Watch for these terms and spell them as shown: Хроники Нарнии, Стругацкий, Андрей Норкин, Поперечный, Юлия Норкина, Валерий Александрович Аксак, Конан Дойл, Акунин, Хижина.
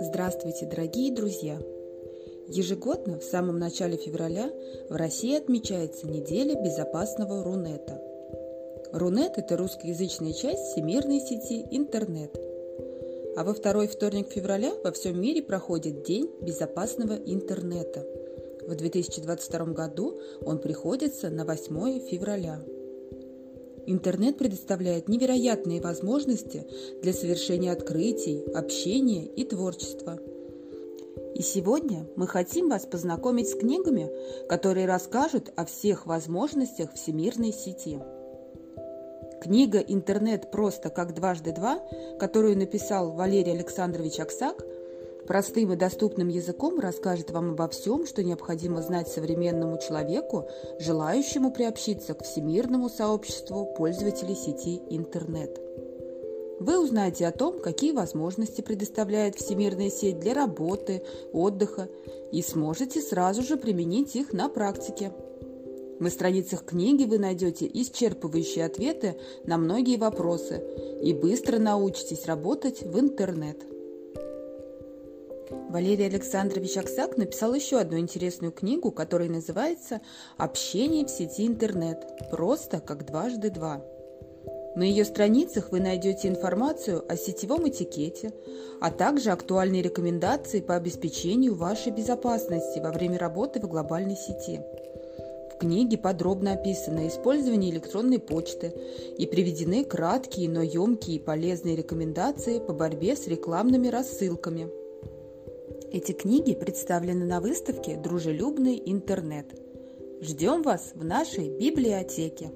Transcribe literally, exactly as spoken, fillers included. Здравствуйте, дорогие друзья! Ежегодно в самом начале февраля в России отмечается неделя безопасного Рунета. Рунет – это русскоязычная часть всемирной сети интернет. А во второй вторник февраля во всем мире проходит День безопасного интернета. В две тысячи двадцать втором году он приходится на восьмое февраля. Интернет предоставляет невероятные возможности для совершения открытий, общения и творчества. И сегодня мы хотим вас познакомить с книгами, которые расскажут о всех возможностях всемирной сети. Книга «Интернет просто как дважды два», которую написал Валерий Александрович Аксак, простым и доступным языком расскажет вам обо всем, что необходимо знать современному человеку, желающему приобщиться к всемирному сообществу пользователей сети интернет. Вы узнаете о том, какие возможности предоставляет всемирная сеть для работы, отдыха, и сможете сразу же применить их на практике. На страницах книги вы найдете исчерпывающие ответы на многие вопросы и быстро научитесь работать в интернет. Валерий Александрович Аксак написал еще одну интересную книгу, которая называется «Общение в сети интернет. Просто как дважды два». На ее страницах вы найдете информацию о сетевом этикете, а также актуальные рекомендации по обеспечению вашей безопасности во время работы в глобальной сети. В книге подробно описано использование электронной почты и приведены краткие, но емкие и полезные рекомендации по борьбе с рекламными рассылками. Эти книги представлены на выставке «Дружелюбный интернет». Ждем вас в нашей библиотеке!